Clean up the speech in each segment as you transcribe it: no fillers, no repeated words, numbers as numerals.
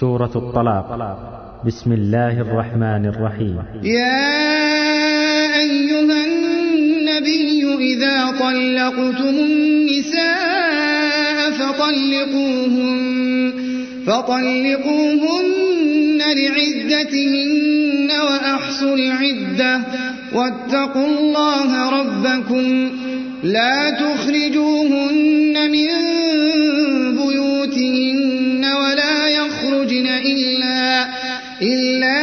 سورة الطلاق. بسم الله الرحمن الرحيم. يا أيها النبي إذا طلقتم النساء فطلقوهن لعدتهن وأحصوا العدة واتقوا الله ربكم لا تخرجوهن من بيوتهن ولا يخرجن إلا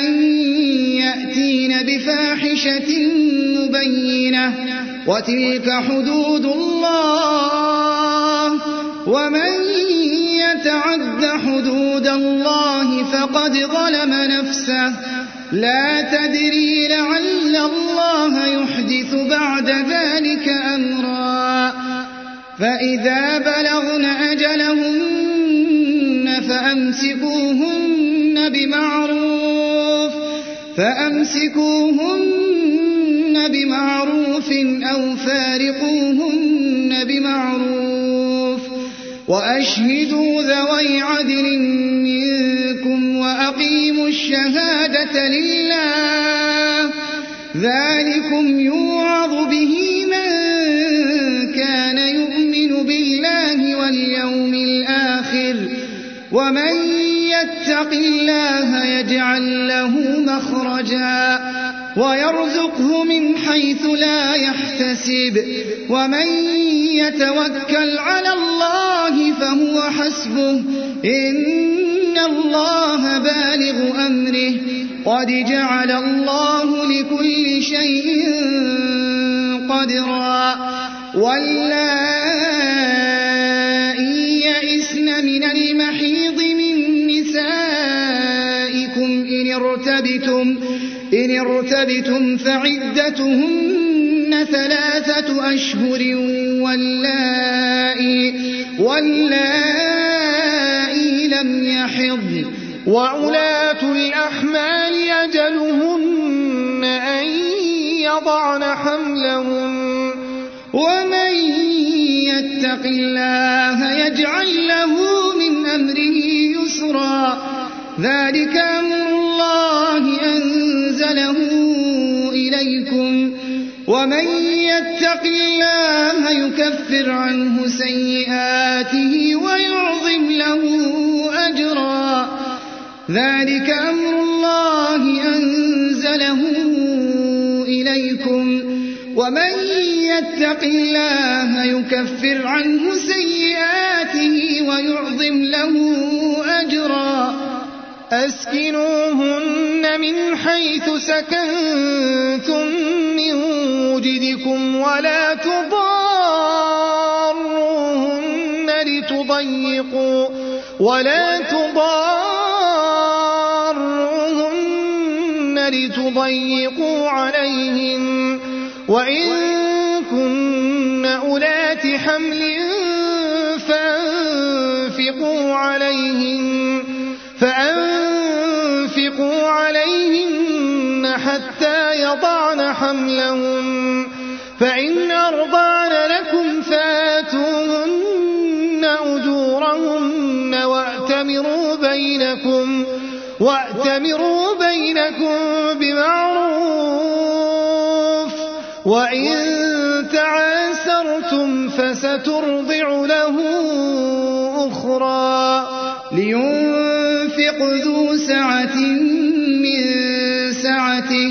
أن يأتين بفاحشة مبينة وتلك حدود الله ومن يتعد حدود الله فقد ظلم نفسه لا تدري لعل الله يحدث بعد ذلك أمرا فإذا بلغن أجلهن فأمسكوهن بمعروف أو فارقوهن بمعروف وأشهدوا ذوي عدل منكم وأقيموا الشهادة لله ذلكم يوعظ به من كان يؤمن بالله واليوم الآخر ومن يتق الله يجعل له مخرجا ويرزقه من حيث لا يحتسب ومن يتوكل على الله فهو حسبه إن الله بالغ أمره قد جعل الله لكل شيء قدرا واللائي يئسن من المحيض من نسائكم إن ارتبتم فعدتهن 3 أشهر واللائي لم يحضن وأولاة الأحمال أجلهن أن يضعن حملهن ومن يتق الله يجعل له من أمره يسرا ذلك أمر الله أنزله إليكم ومن يتق الله يكفر عنه سيئاته ويعظم له أجرا ذلك أمر الله أنزله إليكم ومن يتق الله يكفر عنه سيئاته ويعظم له أجرا أسكنوهن من حيث سكنتم من وجدكم ولا تضاروهن لتضيقوا عليهم وإن كن أولات حمل فأنفقوا عليهن حتى يضعن حملهم فإن أرضعن لكم فآتوهن أجورهن وأتمروا بينكم بمعروف وإن تعاسرتم فسترضع له أخرى لينفق ذو سعة من سعته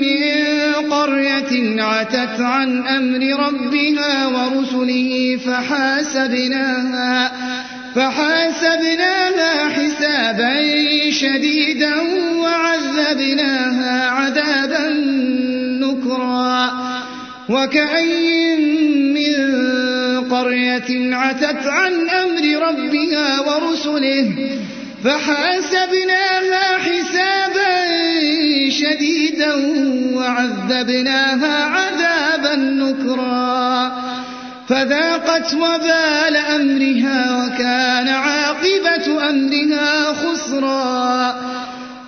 من قرية عتت عن أمر ربها ورسله فحاسبناها حسابا شديدا وعذبناها عذابا نكرا وكأين من قرية عتت عن أمر ربها ورسله فحاسبناها حسابا شديدا وعذبناها عذابا نكرا فذاقت وبال أمرها وكان عاقبة أمرها خسرا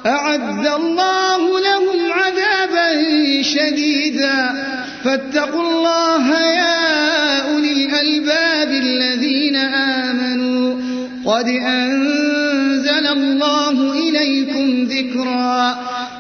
أعد الله لهم عذابا شديدا فاتقوا الله يا أولي الألباب الذين آمنوا قد أنزل الله إليكم ذكرا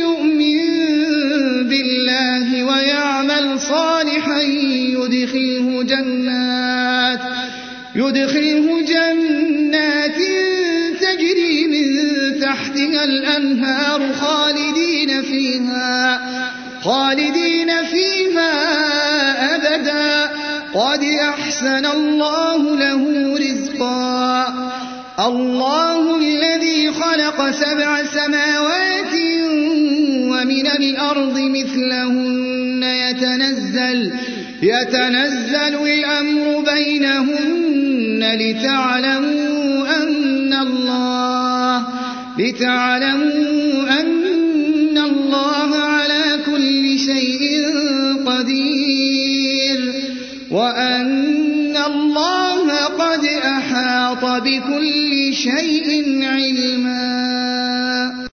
يؤمن بالله ويعمل صالحا يدخله جنات تجري من تحتها الأنهار خالدين فيها أبدا قد أحسن الله له رزقا الله الذي خلق 7 سماوات ومن الأرض مثلهن يتنزل الأمر بينهن لتعلموا أن الله على كل شيء قدير وأن الله قد أحاط بكل شيء